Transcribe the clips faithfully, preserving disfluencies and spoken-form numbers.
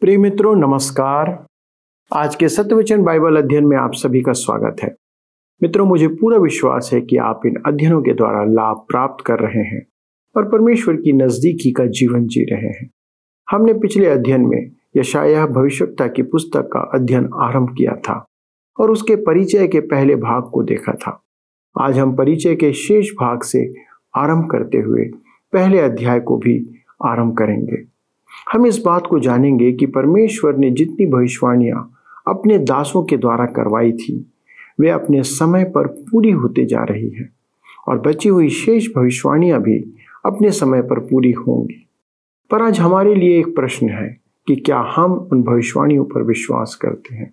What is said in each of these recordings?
प्रिय मित्रों नमस्कार। आज के सत्यवचन बाइबल अध्ययन में आप सभी का स्वागत है। मित्रों मुझे पूरा विश्वास है कि आप इन अध्ययनों के द्वारा लाभ प्राप्त कर रहे हैं और परमेश्वर की नज़दीकी का जीवन जी रहे हैं। हमने पिछले अध्ययन में यशायाह भविष्यवक्ता की पुस्तक का अध्ययन आरंभ किया था और उसके परिचय के पहले भाग को देखा था। आज हम परिचय के शेष भाग से आरंभ करते हुए पहले अध्याय को भी आरंभ करेंगे। हम इस बात को जानेंगे कि परमेश्वर ने जितनी भविष्यवाणियां अपने दासों के द्वारा करवाई थी वे अपने समय पर पूरी होते जा रही है और बची हुई शेष भविष्यवाणियां भी अपने समय पर पूरी होंगी। पर आज हमारे लिए एक प्रश्न है कि क्या हम उन भविष्यवाणियों पर विश्वास करते हैं।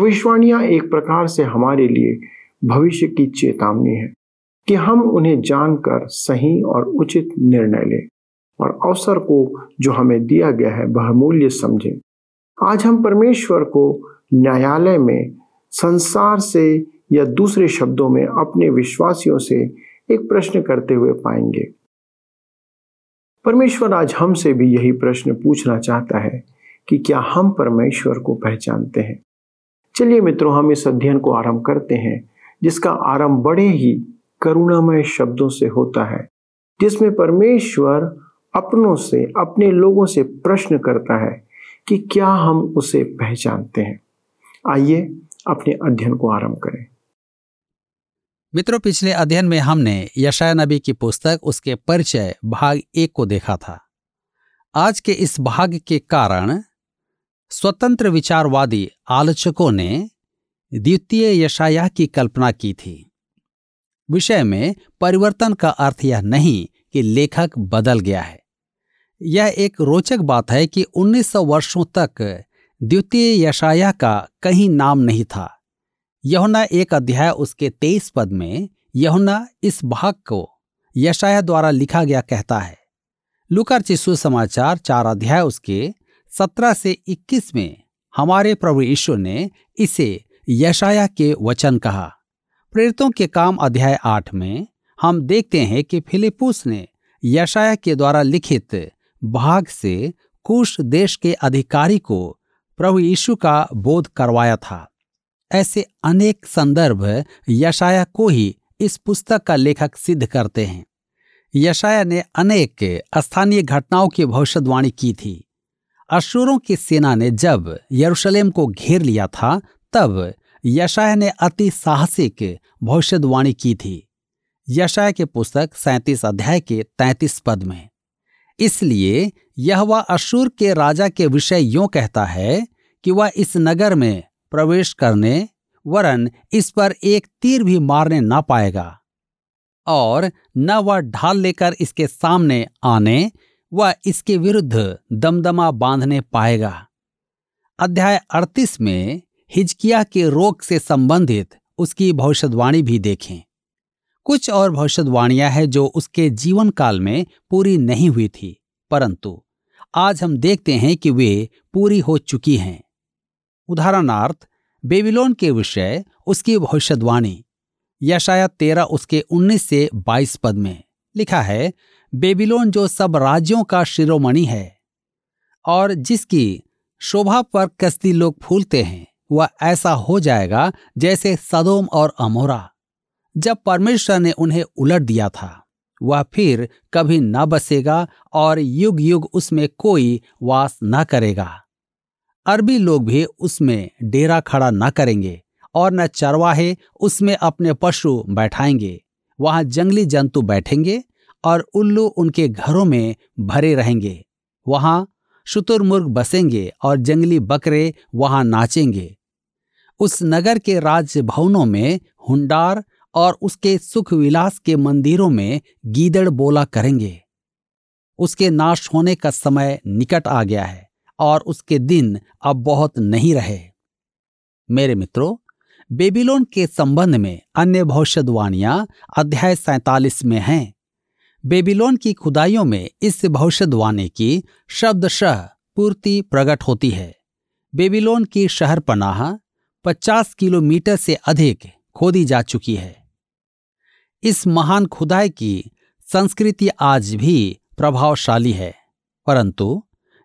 भविष्यवाणियां एक प्रकार से हमारे लिए भविष्य की चेतावनी है कि हम उन्हें जानकर सही और उचित निर्णय लें और अवसर को जो हमें दिया गया है बहुमूल्य समझें। आज हम परमेश्वर को न्यायालय में संसार से या दूसरे शब्दों में अपने विश्वासियों से एक प्रश्न करते हुए पाएंगे। परमेश्वर आज हमसे भी यही प्रश्न पूछना चाहता है कि क्या हम परमेश्वर को पहचानते हैं। चलिए मित्रों हम इस अध्ययन को आरंभ करते हैं जिसका आरंभ बड़े ही करुणामय शब्दों से होता है, जिसमें परमेश्वर अपनों से अपने लोगों से प्रश्न करता है कि क्या हम उसे पहचानते हैं। आइए अपने अध्ययन को आरंभ करें। मित्रों पिछले अध्ययन में हमने यशायाह नबी की पुस्तक उसके परिचय भाग एक को देखा था। आज के इस भाग के कारण स्वतंत्र विचारवादी आलोचकों ने द्वितीय यशायाह की कल्पना की थी। विषय में परिवर्तन का अर्थ यह नहीं कि लेखक बदल गया है। यह एक रोचक बात है कि उन्नीस सौ वर्षों तक द्वितीय यशायाह का कहीं नाम नहीं था। यूहन्ना एक अध्याय उसके तेईस पद में यूहन्ना इस भाग को यशायाह द्वारा लिखा गया कहता है। लूका के सुसमाचार चार अध्याय उसके सत्रह से इक्कीस में हमारे प्रभु यीशु ने इसे यशायाह के वचन कहा। प्रेरितों के काम अध्याय आठ में हम देखते हैं कि फिलिपूस ने यशायाह के द्वारा लिखित भाग से कुश देश के अधिकारी को प्रभु यीशु का बोध करवाया था। ऐसे अनेक संदर्भ यशायाह को ही इस पुस्तक का लेखक सिद्ध करते हैं। यशायाह ने अनेक स्थानीय घटनाओं की भविष्यवाणी की थी। अश्शूरों की सेना ने जब यरूशलेम को घेर लिया था तब यशायाह ने अति साहसिक भविष्यवाणी की थी। यशायाह के पुस्तक सैंतीस अध्याय के तैंतीस पद में इसलिए यहोवा अश्शूर के राजा के विषय यों कहता है कि वह इस नगर में प्रवेश करने वरन इस पर एक तीर भी मारने ना पाएगा और न वह ढाल लेकर इसके सामने आने वह इसके विरुद्ध दमदमा बांधने पाएगा। अध्याय अड़तीस में हिजकिय्याह के रोग से संबंधित उसकी भविष्यवाणी भी देखें। कुछ और भविष्यवाणियां हैं जो उसके जीवन काल में पूरी नहीं हुई थी परंतु आज हम देखते हैं कि वे पूरी हो चुकी हैं। उदाहरणार्थ बेबीलोन के विषय उसकी भविष्यवाणी यशायाह तेरह उसके उन्नीस से बाईस पद में लिखा है बेबीलोन जो सब राज्यों का शिरोमणि है और जिसकी शोभा पर कसदी लोग फूलते हैं वह ऐसा हो जाएगा जैसे सदोम और अमोरा जब परमेश्वर ने उन्हें उलट दिया था। वह फिर कभी न बसेगा और युग युग उसमें कोई वास न करेगा। अरबी लोग भी उसमें डेरा खड़ा न करेंगे और न चरवाहे उसमें अपने पशु बैठाएंगे। वहाँ जंगली जंतु बैठेंगे और उल्लू उनके घरों में भरे रहेंगे। वहाँ शुतुरमुर्ग बसेंगे और जंगली बकरे वहाँ नाचेंगे। उस नगर के राजभवनों में हुंडार और उसके सुख विलास के मंदिरों में गीदड़ बोला करेंगे। उसके नाश होने का समय निकट आ गया है और उसके दिन अब बहुत नहीं रहे। मेरे मित्रों बेबीलोन के संबंध में अन्य भविष्यवाणियां अध्याय सैंतालीस में हैं। बेबीलोन की खुदाइयों में इस भविष्यवाणी की शब्दशः पूर्ति प्रकट होती है। बेबीलोन की शहरपनाह पचास किलोमीटर से अधिक खोदी जा चुकी है। इस महान खुदाई की संस्कृति आज भी प्रभावशाली है परंतु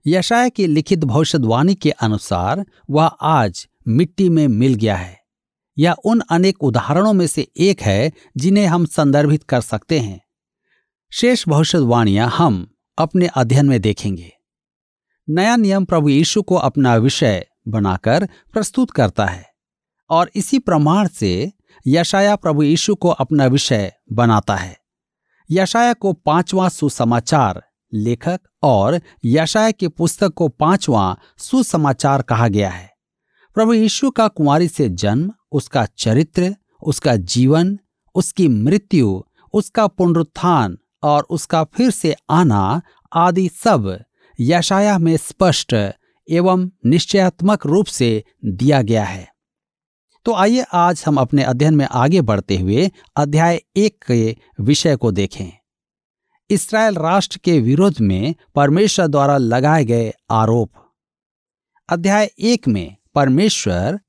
यशायाह की लिखित भविष्यवाणी के अनुसार वह आज मिट्टी में मिल गया है। यह उन अनेक उदाहरणों में से एक है जिन्हें हम संदर्भित कर सकते हैं। शेष भविष्यवाणियां हम अपने अध्ययन में देखेंगे। नया नियम प्रभु यीशु को अपना विषय बनाकर प्रस्तुत करता है और इसी प्रमाण से यशायाह प्रभु यीशु को अपना विषय बनाता है। यशायाह को पांचवां सुसमाचार लेखक और यशायाह की पुस्तक को पांचवां सुसमाचार कहा गया है। प्रभु यीशु का कुंवारी से जन्म, उसका चरित्र, उसका जीवन, उसकी मृत्यु, उसका पुनरुत्थान और उसका फिर से आना आदि सब यशायाह में स्पष्ट एवं निश्चयात्मक रूप से दिया गया है। तो आइए आज हम अपने अध्ययन में आगे बढ़ते हुए अध्याय एक के विषय को देखें। इस्राएल राष्ट्र के विरोध में परमेश्वर द्वारा लगाए गए आरोप। अध्याय एक में परमेश्वर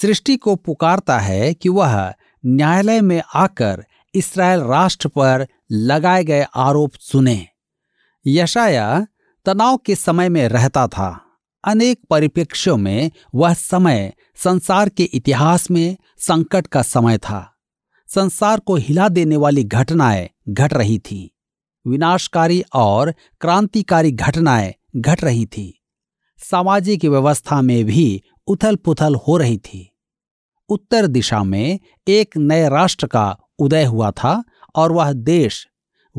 सृष्टि को पुकारता है कि वह न्यायालय में आकर इस्राएल राष्ट्र पर लगाए गए आरोप सुने। यशायाह तनाव के समय में रहता था। अनेक परिप्रेक्ष्यों में वह समय संसार के इतिहास में संकट का समय था। संसार को हिला देने वाली घटनाएं घट रही थीं, विनाशकारी और क्रांतिकारी घटनाएं घट रही थीं, सामाजिक व्यवस्था में भी उथल पुथल हो रही थी। उत्तर दिशा में एक नए राष्ट्र का उदय हुआ था और वह देश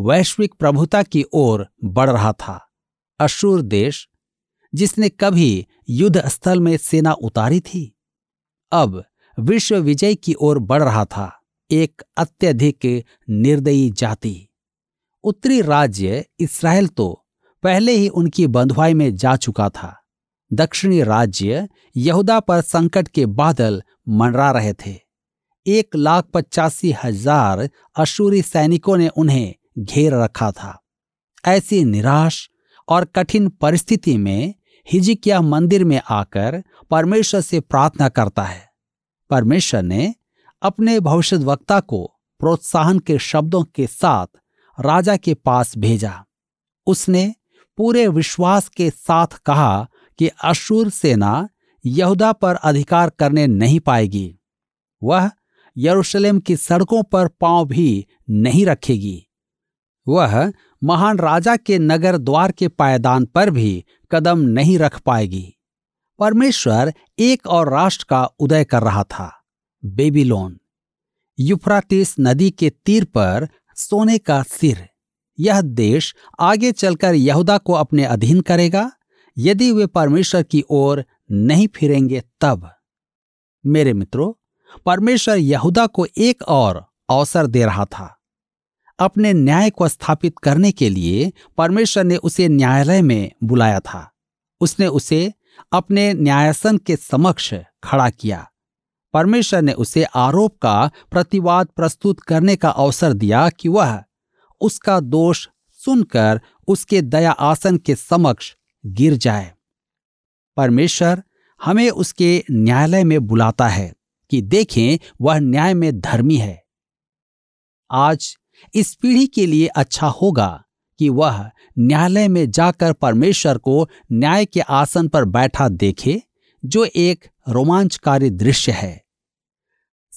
वैश्विक प्रभुता की ओर बढ़ रहा था। अश्शूर देश, जिसने कभी युद्ध स्थल में सेना उतारी थी, अब विश्व विजय की ओर बढ़ रहा था, एक अत्यधिक निर्दयी जाति। उत्तरी राज्य इस्राएल तो पहले ही उनकी बंधुआई में जा चुका था। दक्षिणी राज्य यहूदा पर संकट के बादल मंडरा रहे थे। एक लाख पचासी हजार अश्शूरी सैनिकों ने उन्हें घेर रखा था। ऐसी निराश और कठिन परिस्थिति में हिजकिय्याह मंदिर में आकर परमेश्वर से प्रार्थना करता है। परमेश्वर ने अपने भविष्यद्वक्ता को प्रोत्साहन के शब्दों के साथ राजा के पास भेजा। उसने पूरे विश्वास के साथ कहा कि अश्शूर सेना यहूदा पर अधिकार करने नहीं पाएगी। वह यरूशलेम की सड़कों पर पांव भी नहीं रखेगी। वह महान राजा के नगर द्वार के पायदान पर भी कदम नहीं रख पाएगी। परमेश्वर एक और राष्ट्र का उदय कर रहा था, बेबीलोन। युफ्रेटिस नदी के तीर पर सोने का सिर। यह देश आगे चलकर यहूदा को अपने अधीन करेगा यदि वे परमेश्वर की ओर नहीं फिरेंगे। तब मेरे मित्रों, परमेश्वर यहूदा को एक और अवसर दे रहा था। अपने न्याय को स्थापित करने के लिए परमेश्वर ने उसे न्यायालय में बुलाया था। उसने उसे अपने न्यायासन के समक्ष खड़ा किया। परमेश्वर ने उसे आरोप का प्रतिवाद प्रस्तुत करने का अवसर दिया कि वह उसका दोष सुनकर उसके दया आसन के समक्ष गिर जाए। परमेश्वर हमें उसके न्यायालय में बुलाता है कि देखें वह न्याय में धर्मी है। आज इस पीढ़ी के लिए अच्छा होगा कि वह न्यायालय में जाकर परमेश्वर को न्याय के आसन पर बैठा देखे, जो एक रोमांचकारी दृश्य है।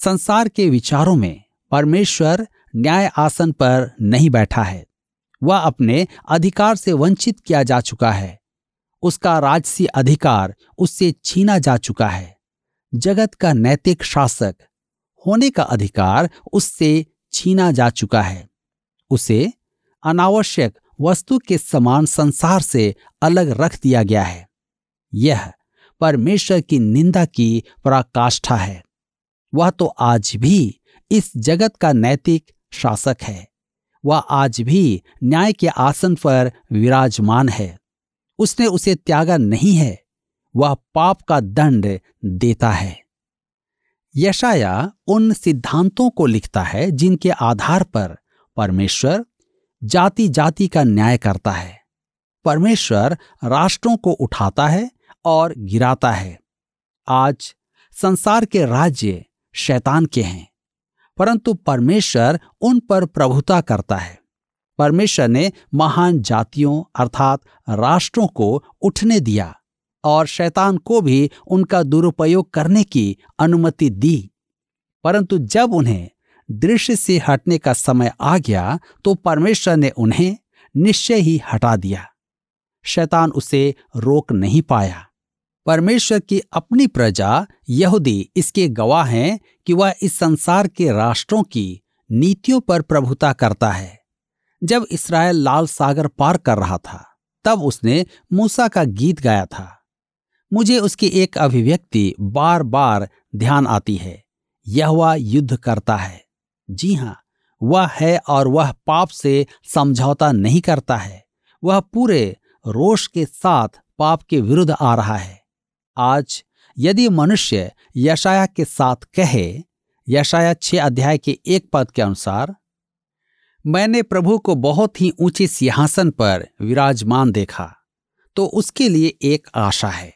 संसार के विचारों में परमेश्वर न्याय आसन पर नहीं बैठा है। वह अपने अधिकार से वंचित किया जा चुका है। उसका राजसी अधिकार उससे छीना जा चुका है। जगत का नैतिक शासक होने का अधिकार उससे छीना जा चुका है। उसे अनावश्यक वस्तु के समान संसार से अलग रख दिया गया है। यह परमेश्वर की निंदा की पराकाष्ठा है। वह तो आज भी इस जगत का नैतिक शासक है। वह आज भी न्याय के आसन पर विराजमान है। उसने उसे त्यागा नहीं है। वह पाप का दंड देता है। यशायाह उन सिद्धांतों को लिखता है जिनके आधार पर परमेश्वर जाति जाति का न्याय करता है। परमेश्वर राष्ट्रों को उठाता है और गिराता है। आज संसार के राज्य शैतान के हैं, परंतु परमेश्वर उन पर प्रभुता करता है। परमेश्वर ने महान जातियों अर्थात राष्ट्रों को उठने दिया और शैतान को भी उनका दुरुपयोग करने की अनुमति दी। परंतु जब उन्हें दृश्य से हटने का समय आ गया तो परमेश्वर ने उन्हें निश्चय ही हटा दिया। शैतान उसे रोक नहीं पाया। परमेश्वर की अपनी प्रजा यहूदी इसके गवाह हैं कि वह इस संसार के राष्ट्रों की नीतियों पर प्रभुता करता है। जब इसराइल लाल सागर पार कर रहा था तब उसने मूसा का गीत गाया था। मुझे उसकी एक अभिव्यक्ति बार बार ध्यान आती है, यहोवा युद्ध करता है। जी हाँ, वह है और वह पाप से समझौता नहीं करता है। वह पूरे रोष के साथ पाप के विरुद्ध आ रहा है। आज यदि मनुष्य यशायाह के साथ कहे, यशायाह छह अध्याय के एक पद के अनुसार, मैंने प्रभु को बहुत ही ऊंचे सिंहासन पर विराजमान देखा, तो उसके लिए एक आशा है।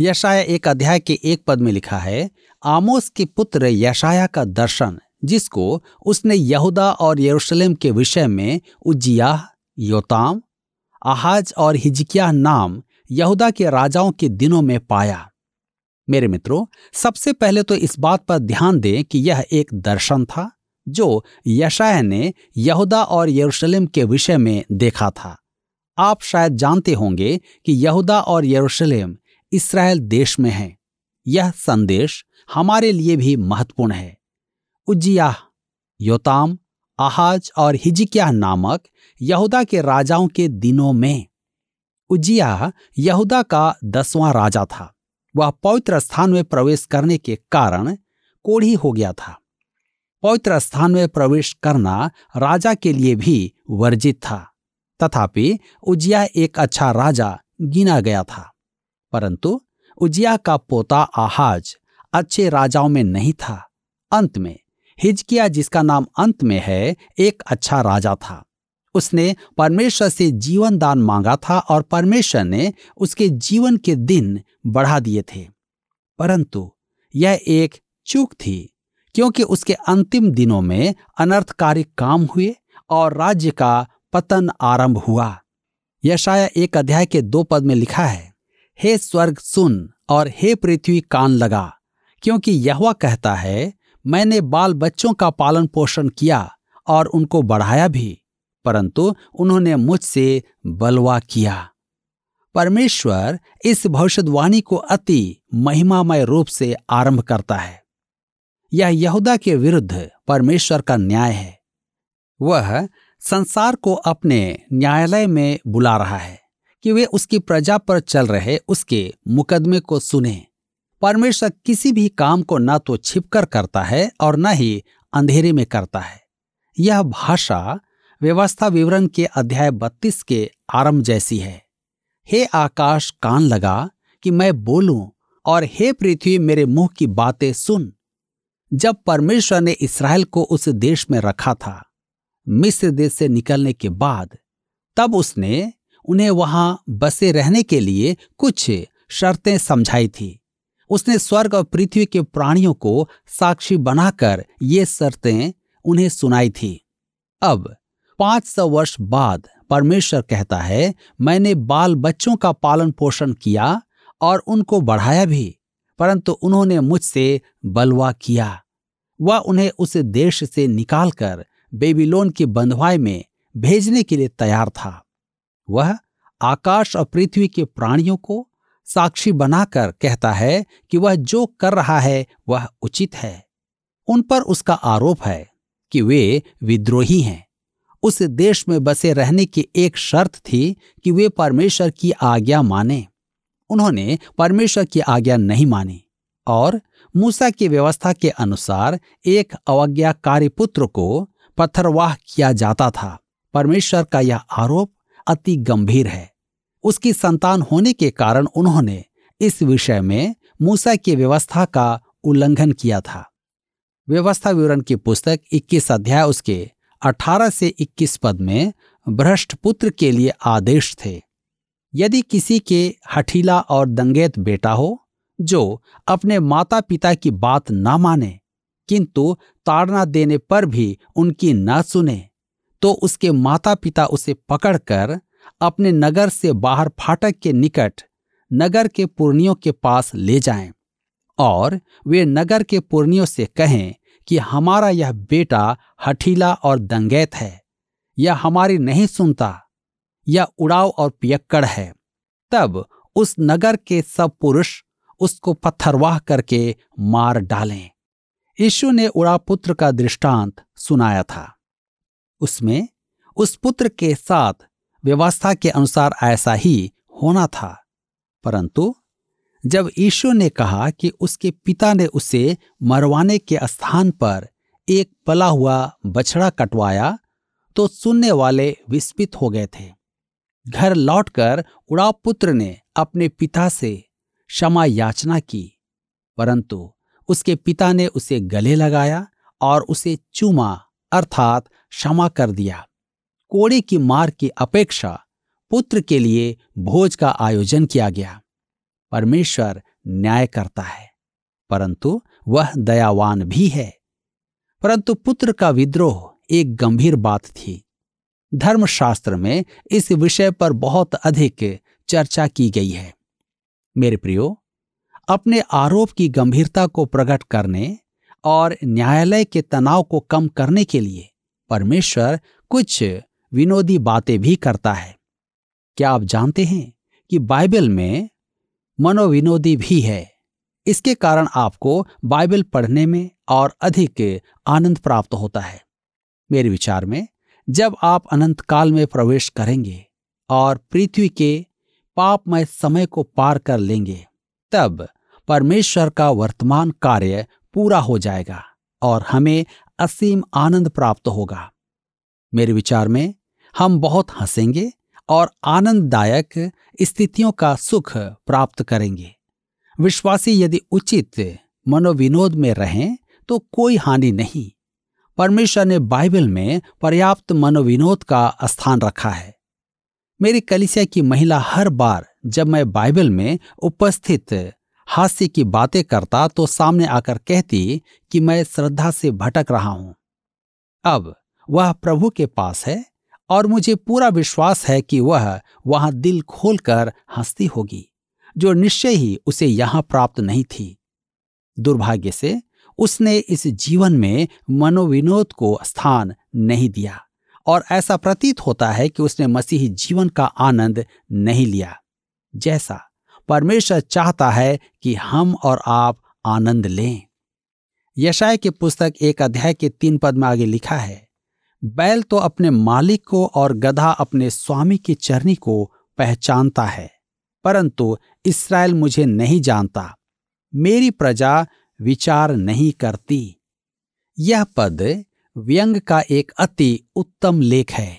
यशायाह एक अध्याय के एक पद में लिखा है, आमोस के पुत्र यशायाह का दर्शन जिसको उसने यहूदा और यरूशलेम के विषय में उज्जियाह, योताम, आहाज और हिजकिय्याह नाम यहूदा के राजाओं के दिनों में पाया। मेरे मित्रों, सबसे पहले तो इस बात पर ध्यान दें कि यह एक दर्शन था जो यशायाह ने यहूदा और यरूशलेम के विषय में देखा था। आप शायद जानते होंगे कि यहूदा और यरूशलेम इस्राएल देश में है। यह संदेश हमारे लिए भी महत्वपूर्ण है। उज्जियाह, योताम, आहाज और हिजकिय्याह नामक यहूदा के राजाओं के दिनों में। उज्जियाह यहूदा का दसवां राजा था। वह पवित्र स्थान में प्रवेश करने के कारण कोढ़ी हो गया था। पवित्र स्थान में प्रवेश करना राजा के लिए भी वर्जित था, तथापि उज्जियाह एक अच्छा राजा गिना गया था। परंतु उज्जियाह का पोता आहाज अच्छे राजाओं में नहीं था। अंत में हिजकिय्याह, जिसका नाम अंत में है, एक अच्छा राजा था। उसने परमेश्वर से जीवन दान मांगा था और परमेश्वर ने उसके जीवन के दिन बढ़ा दिए थे। परंतु यह एक चूक थी, क्योंकि उसके अंतिम दिनों में अनर्थकारी काम हुए और राज्य का पतन आरंभ हुआ। यशायाह एक अध्याय के दो पद में लिखा है, हे स्वर्ग सुन और हे पृथ्वी कान लगा, क्योंकि यहोवा कहता है, मैंने बाल बच्चों का पालन पोषण किया और उनको बढ़ाया भी, परंतु उन्होंने मुझसे बलवा किया। परमेश्वर इस भविष्यवाणी को अति महिमामय रूप से आरंभ करता है। यह यहूदा के विरुद्ध परमेश्वर का न्याय है। वह संसार को अपने न्यायालय में बुला रहा है कि वे उसकी प्रजा पर चल रहे उसके मुकदमे को सुने। परमेश्वर किसी भी काम को न तो छिपकर करता है और न ही अंधेरे में करता है। यह भाषा व्यवस्था विवरण के अध्याय बत्तीस के आरंभ जैसी है। हे आकाश कान लगा कि मैं बोलूं और हे पृथ्वी मेरे मुंह की बातें सुन। जब परमेश्वर ने इसराइल को उस देश में रखा था, मिस्र देश से निकलने के बाद, तब उसने उन्हें वहां बसे रहने के लिए कुछ शर्तें समझाई थी। उसने स्वर्ग और पृथ्वी के प्राणियों को साक्षी बनाकर ये शर्तें उन्हें सुनाई थी। अब पाँच सौ वर्ष बाद परमेश्वर कहता है, मैंने बाल बच्चों का पालन पोषण किया और उनको बढ़ाया भी, परंतु उन्होंने मुझसे बलवा किया। वह उन्हें उस देश से निकालकर बेबीलोन की बंधुआई में भेजने के लिए तैयार था। वह आकाश और पृथ्वी के प्राणियों को साक्षी बनाकर कहता है कि वह जो कर रहा है वह उचित है। उन पर उसका आरोप है कि वे विद्रोही हैं। उस देश में बसे रहने की एक शर्त थी कि वे परमेश्वर की आज्ञा माने। उन्होंने परमेश्वर की आज्ञा नहीं मानी और मूसा की व्यवस्था के अनुसार एक अवज्ञाकारी पुत्र को पत्थरवाह किया जाता था। परमेश्वर का यह आरोप अति गंभीर है। उसकी संतान होने के कारण उन्होंने इस विषय में मूसा की व्यवस्था का उल्लंघन किया था। व्यवस्था विवरण की पुस्तक इक्कीस अध्याय उसके अठारह से इक्कीस पद में भ्रष्ट पुत्र के लिए आदेश थे। यदि किसी के हठीला और दंगेत बेटा हो जो अपने माता पिता की बात ना माने किंतु ताड़ना देने पर भी उनकी ना सुने, तो उसके माता पिता उसे पकड़कर अपने नगर से बाहर फाटक के निकट नगर के पुरनियों के पास ले जाएं और वे नगर के पुरनियों से कहें कि हमारा यह बेटा हठीला और दंगैत है, यह हमारी नहीं सुनता, यह उड़ाव और पियक्कड़ है। तब उस नगर के सब पुरुष उसको पत्थरवाह करके मार डालें। यीशु ने उड़ा पुत्र का दृष्टांत सुनाया था। उसमें उस पुत्र के साथ व्यवस्था के अनुसार ऐसा ही होना था, परंतु जब यीशु ने कहा कि उसके पिता ने उसे मरवाने के स्थान पर एक पला हुआ बछड़ा कटवाया, तो सुनने वाले विस्मित हो गए थे। घर लौटकर उड़ा पुत्र ने अपने पिता से क्षमा याचना की, परंतु उसके पिता ने उसे गले लगाया और उसे चूमा अर्थात क्षमा कर दिया। कोड़े की मार की अपेक्षा पुत्र के लिए भोज का आयोजन किया गया। परमेश्वर न्याय करता है, परंतु वह दयावान भी है। परंतु पुत्र का विद्रोह एक गंभीर बात थी। धर्मशास्त्र में इस विषय पर बहुत अधिक चर्चा की गई है। मेरे प्रियो, अपने आरोप की गंभीरता को प्रकट करने और न्यायालय के तनाव को कम करने के लिए परमेश्वर कुछ विनोदी बातें भी करता है। क्या आप जानते हैं कि बाइबल में मनोविनोदी भी है? इसके कारण आपको बाइबल पढ़ने में और अधिक आनंद प्राप्त होता है। मेरे विचार में जब आप अनंत काल में प्रवेश करेंगे और पृथ्वी के पापमय समय को पार कर लेंगे, तब परमेश्वर का वर्तमान कार्य पूरा हो जाएगा और हमें असीम आनंद प्राप्त होगा। मेरे विचार में हम बहुत हंसेंगे और आनंददायक स्थितियों का सुख प्राप्त करेंगे। विश्वासी यदि उचित मनोविनोद में रहें तो कोई हानि नहीं। परमेश्वर ने बाइबल में पर्याप्त मनोविनोद का स्थान रखा है। मेरी कलीसिया की महिला हर बार जब मैं बाइबल में उपस्थित हास्य की बातें करता तो सामने आकर कहती कि मैं श्रद्धा से भटक रहा हूं। अब वह प्रभु के पास है और मुझे पूरा विश्वास है कि वह वहां दिल खोलकर हंसती होगी, जो निश्चय ही उसे यहां प्राप्त नहीं थी। दुर्भाग्य से उसने इस जीवन में मनोविनोद को स्थान नहीं दिया और ऐसा प्रतीत होता है कि उसने मसीही जीवन का आनंद नहीं लिया, जैसा परमेश्वर चाहता है कि हम और आप आनंद लें। यशायाह की पुस्तक एक अध्याय के तीन पद में आगे लिखा है, बैल तो अपने मालिक को और गधा अपने स्वामी की चरनी को पहचानता है, परंतु इस्राएल मुझे नहीं जानता, मेरी प्रजा विचार नहीं करती। यह पद व्यंग का एक अति उत्तम लेख है।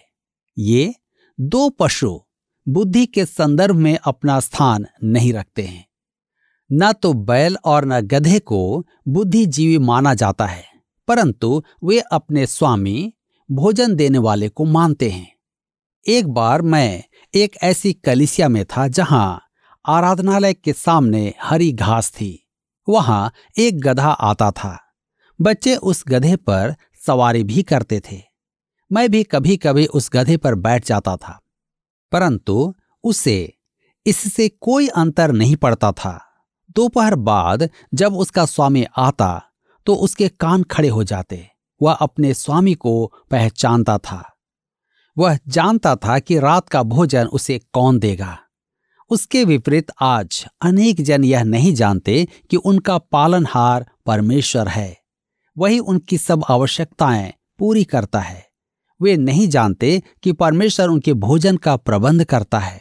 ये दो पशु बुद्धि के संदर्भ में अपना स्थान नहीं रखते हैं। न तो बैल और न गधे को बुद्धिजीवी माना जाता है, परंतु वे अपने स्वामी भोजन देने वाले को मानते हैं। एक बार मैं एक ऐसी कलीसिया में था जहां आराधनालय के सामने हरी घास थी। वहां एक गधा आता था। बच्चे उस गधे पर सवारी भी करते थे। मैं भी कभी कभी उस गधे पर बैठ जाता था, परंतु उसे इससे कोई अंतर नहीं पड़ता था। दोपहर बाद जब उसका स्वामी आता तो उसके कान खड़े हो जाते। वह अपने स्वामी को पहचानता था। वह जानता था कि रात का भोजन उसे कौन देगा। उसके विपरीत आज अनेक जन यह नहीं जानते कि उनका पालनहार परमेश्वर है, वही उनकी सब आवश्यकताएं पूरी करता है। वे नहीं जानते कि परमेश्वर उनके भोजन का प्रबंध करता है।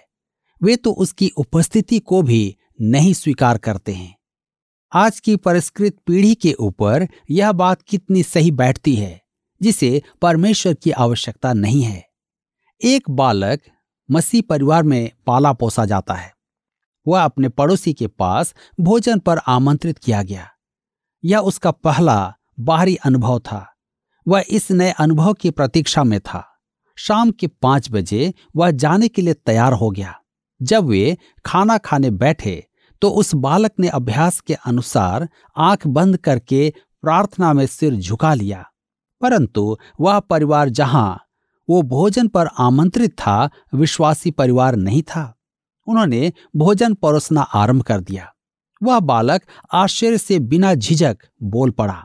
वे तो उसकी उपस्थिति को भी नहीं स्वीकार करते हैं। आज की परिष्कृत पीढ़ी के ऊपर यह बात कितनी सही बैठती है, जिसे परमेश्वर की आवश्यकता नहीं है। एक बालक मसीह परिवार में पाला पोसा जाता है। वह अपने पड़ोसी के पास भोजन पर आमंत्रित किया गया। यह उसका पहला बाहरी अनुभव था। वह इस नए अनुभव की प्रतीक्षा में था। शाम के पांच बजे वह जाने के लिए तैयार हो गया। जब वे खाना खाने बैठे तो उस बालक ने अभ्यास के अनुसार आंख बंद करके प्रार्थना में सिर झुका लिया, परंतु वह परिवार जहां वो भोजन पर आमंत्रित था, विश्वासी परिवार नहीं था। उन्होंने भोजन परोसना आरंभ कर दिया। वह बालक आश्चर्य से बिना झिझक बोल पड़ा,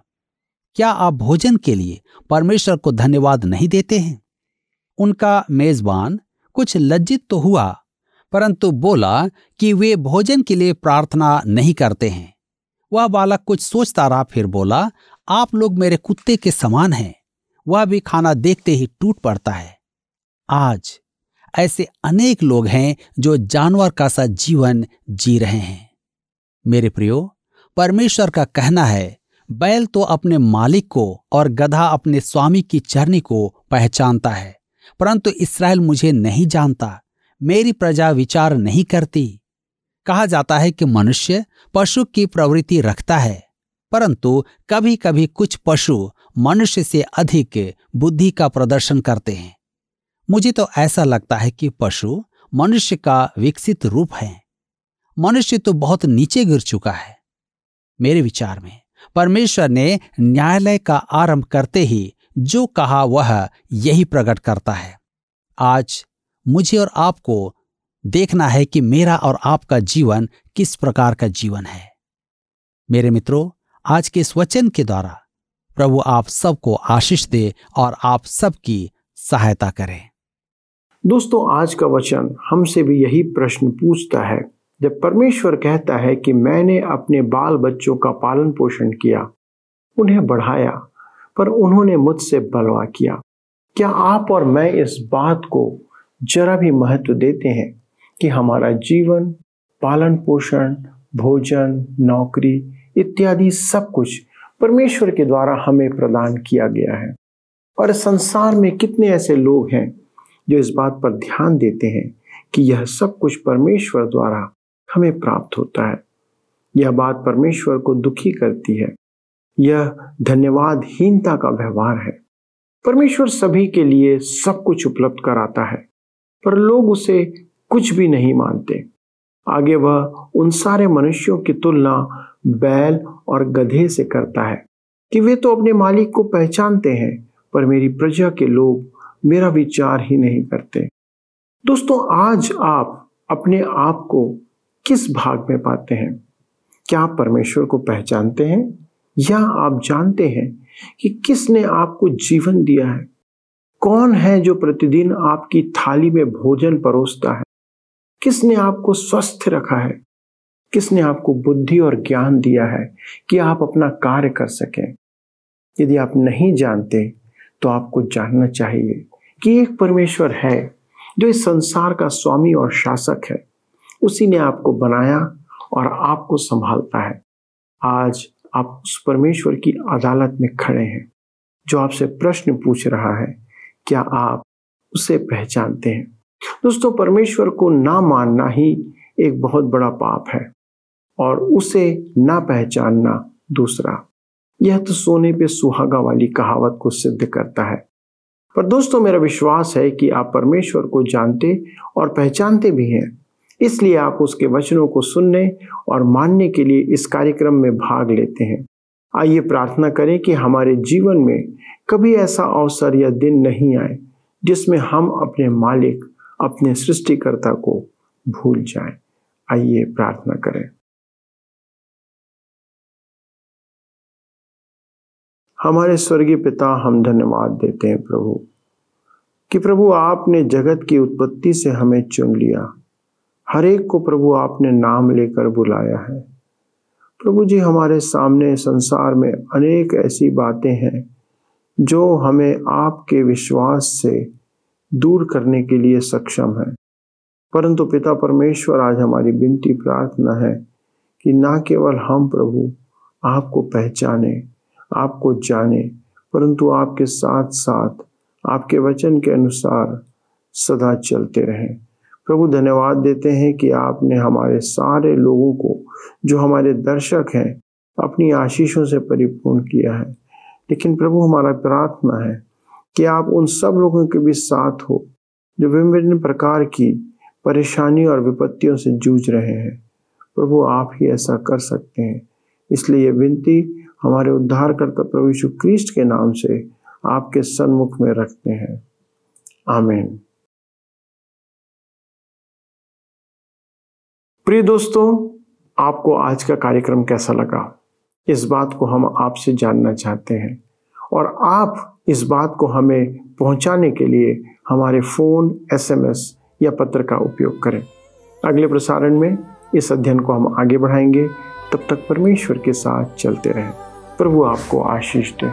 क्या आप भोजन के लिए परमेश्वर को धन्यवाद नहीं देते हैं? उनका मेजबान कुछ लज्जित तो हुआ, परंतु बोला कि वे भोजन के लिए प्रार्थना नहीं करते हैं। वह बालक कुछ सोचता रहा, फिर बोला, आप लोग मेरे कुत्ते के समान हैं, वह भी खाना देखते ही टूट पड़ता है। आज ऐसे अनेक लोग हैं जो जानवर का सा जीवन जी रहे हैं। मेरे प्रियो, परमेश्वर का कहना है, बैल तो अपने मालिक को और गधा अपने स्वामी की चरनी को पहचानता है, परंतु इस्राएल मुझे नहीं जानता, मेरी प्रजा विचार नहीं करती। कहा जाता है कि मनुष्य पशु की प्रवृत्ति रखता है, परंतु कभी कभी कुछ पशु मनुष्य से अधिक बुद्धि का प्रदर्शन करते हैं। मुझे तो ऐसा लगता है कि पशु मनुष्य का विकसित रूप है। मनुष्य तो बहुत नीचे गिर चुका है। मेरे विचार में परमेश्वर ने न्यायालय का आरंभ करते ही जो कहा वह यही प्रकट करता है। आज मुझे और आपको देखना है कि मेरा और आपका जीवन किस प्रकार का जीवन है। मेरे मित्रों, आज के इस वचन के द्वारा प्रभु आप सबको आशीष दे और आप सबकी सहायता करें। दोस्तों, आज का वचन हमसे भी यही प्रश्न पूछता है। जब परमेश्वर कहता है कि मैंने अपने बाल बच्चों का पालन पोषण किया, उन्हें बढ़ाया, पर उन्होंने मुझसे बलवा किया, क्या आप और मैं इस बात को जरा भी महत्व देते हैं कि हमारा जीवन, पालन पोषण, भोजन, नौकरी इत्यादि सब कुछ परमेश्वर के द्वारा हमें प्रदान किया गया है? और संसार में कितने ऐसे लोग हैं जो इस बात पर ध्यान देते हैं कि यह सब कुछ परमेश्वर द्वारा हमें प्राप्त होता है। यह बात परमेश्वर को दुखी करती है। यह धन्यवादहीनता का व्यवहार है। परमेश्वर सभी के लिए सब कुछ उपलब्ध कराता है, पर लोग उसे कुछ भी नहीं मानते। आगे वह उन सारे मनुष्यों की तुलना बैल और गधे से करता है कि वे तो अपने मालिक को पहचानते हैं, पर मेरी प्रजा के लोग मेरा विचार ही नहीं करते। दोस्तों, आज आप अपने आप को किस भाग में पाते हैं? क्या आप परमेश्वर को पहचानते हैं, या आप जानते हैं कि किसने आपको जीवन दिया है? कौन है जो प्रतिदिन आपकी थाली में भोजन परोसता है? किसने आपको स्वस्थ रखा है? किसने आपको बुद्धि और ज्ञान दिया है कि आप अपना कार्य कर सकें? यदि आप नहीं जानते तो आपको जानना चाहिए कि एक परमेश्वर है जो इस संसार का स्वामी और शासक है। उसी ने आपको बनाया और आपको संभालता है। आज आप उस परमेश्वर की अदालत में खड़े हैं जो आपसे प्रश्न पूछ रहा है, क्या आप उसे पहचानते हैं? दोस्तों, परमेश्वर को ना मानना ही एक बहुत बड़ा पाप है, और उसे ना पहचानना दूसरा। यह तो सोने पे सुहागा वाली कहावत को सिद्ध करता है। पर दोस्तों, मेरा विश्वास है कि आप परमेश्वर को जानते और पहचानते भी हैं, इसलिए आप उसके वचनों को सुनने और मानने के लिए इस कार्यक्रम में भाग लेते हैं। आइए प्रार्थना करें कि हमारे जीवन में कभी ऐसा अवसर या दिन नहीं आए जिसमें हम अपने मालिक, अपने सृष्टिकर्ता को भूल जाएं। आइए प्रार्थना करें। हमारे स्वर्गीय पिता, हम धन्यवाद देते हैं प्रभु कि प्रभु आपने जगत की उत्पत्ति से हमें चुन लिया। हर एक को प्रभु आपने नाम लेकर बुलाया है। प्रभु जी, हमारे सामने संसार में अनेक ऐसी बातें हैं जो हमें आपके विश्वास से दूर करने के लिए सक्षम है, परंतु पिता परमेश्वर, आज हमारी विनती प्रार्थना है कि ना केवल हम प्रभु आपको पहचाने, आपको जाने, परंतु आपके साथ साथ आपके वचन के अनुसार सदा चलते रहें। प्रभु, धन्यवाद देते हैं कि आपने हमारे सारे लोगों को जो हमारे दर्शक हैं अपनी आशीषों से परिपूर्ण किया है। लेकिन प्रभु, हमारा प्रार्थना है कि आप उन सब लोगों के भी साथ हो जो विभिन्न प्रकार की परेशानी और विपत्तियों से जूझ रहे हैं। प्रभु, आप ही ऐसा कर सकते हैं। इसलिए ये विनती हमारे उद्धारकर्ता प्रभु यीशु क्रिस्ट के नाम से आपके सन्मुख में रखते हैं। आमीन। प्रिय दोस्तों, आपको आज का कार्यक्रम कैसा लगा, इस बात को हम आपसे जानना चाहते हैं और आप इस बात को हमें पहुंचाने के लिए हमारे फ़ोन, एस एम एस या पत्र का उपयोग करें। अगले प्रसारण में इस अध्ययन को हम आगे बढ़ाएंगे। तब तक परमेश्वर के साथ चलते रहें। प्रभु आपको आशीष दे।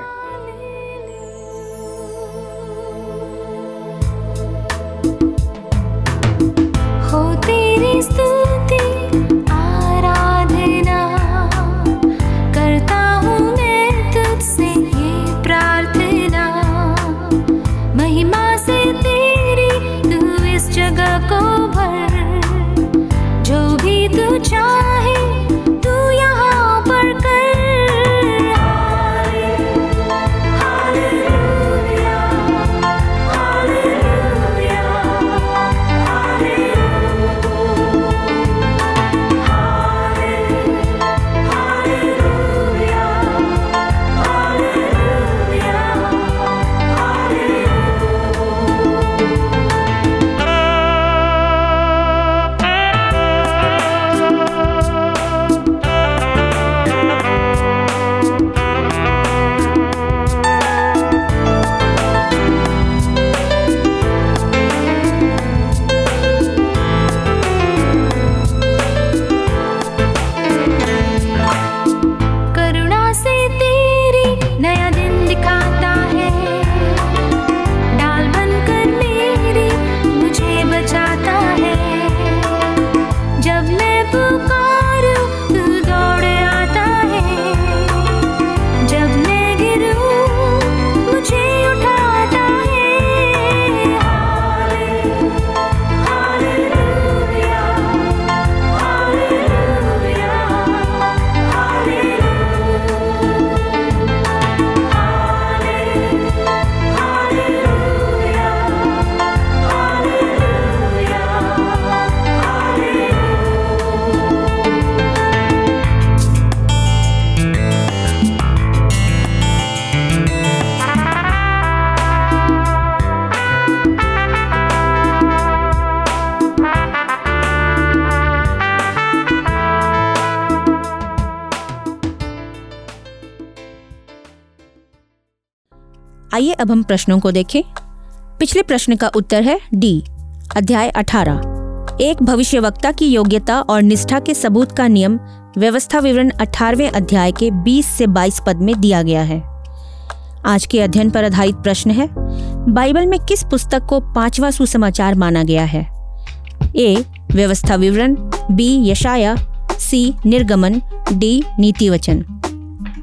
आइए अब हम प्रश्नों को देखें। पिछले प्रश्न का उत्तर है डी, अध्याय अठारह। एक भविष्यवक्ता की योग्यता और निष्ठा के सबूत का नियम व्यवस्था विवरण अठारहवें अध्याय के बीस से बाईस पद में दिया गया है। आज के अध्ययन पर आधारित प्रश्न है, बाइबल में किस पुस्तक को पांचवा सुसमाचार माना गया है? ए, व्यवस्था विवरण, बी, यशायाह, सी, निर्गमन, डी, नीतिवचन।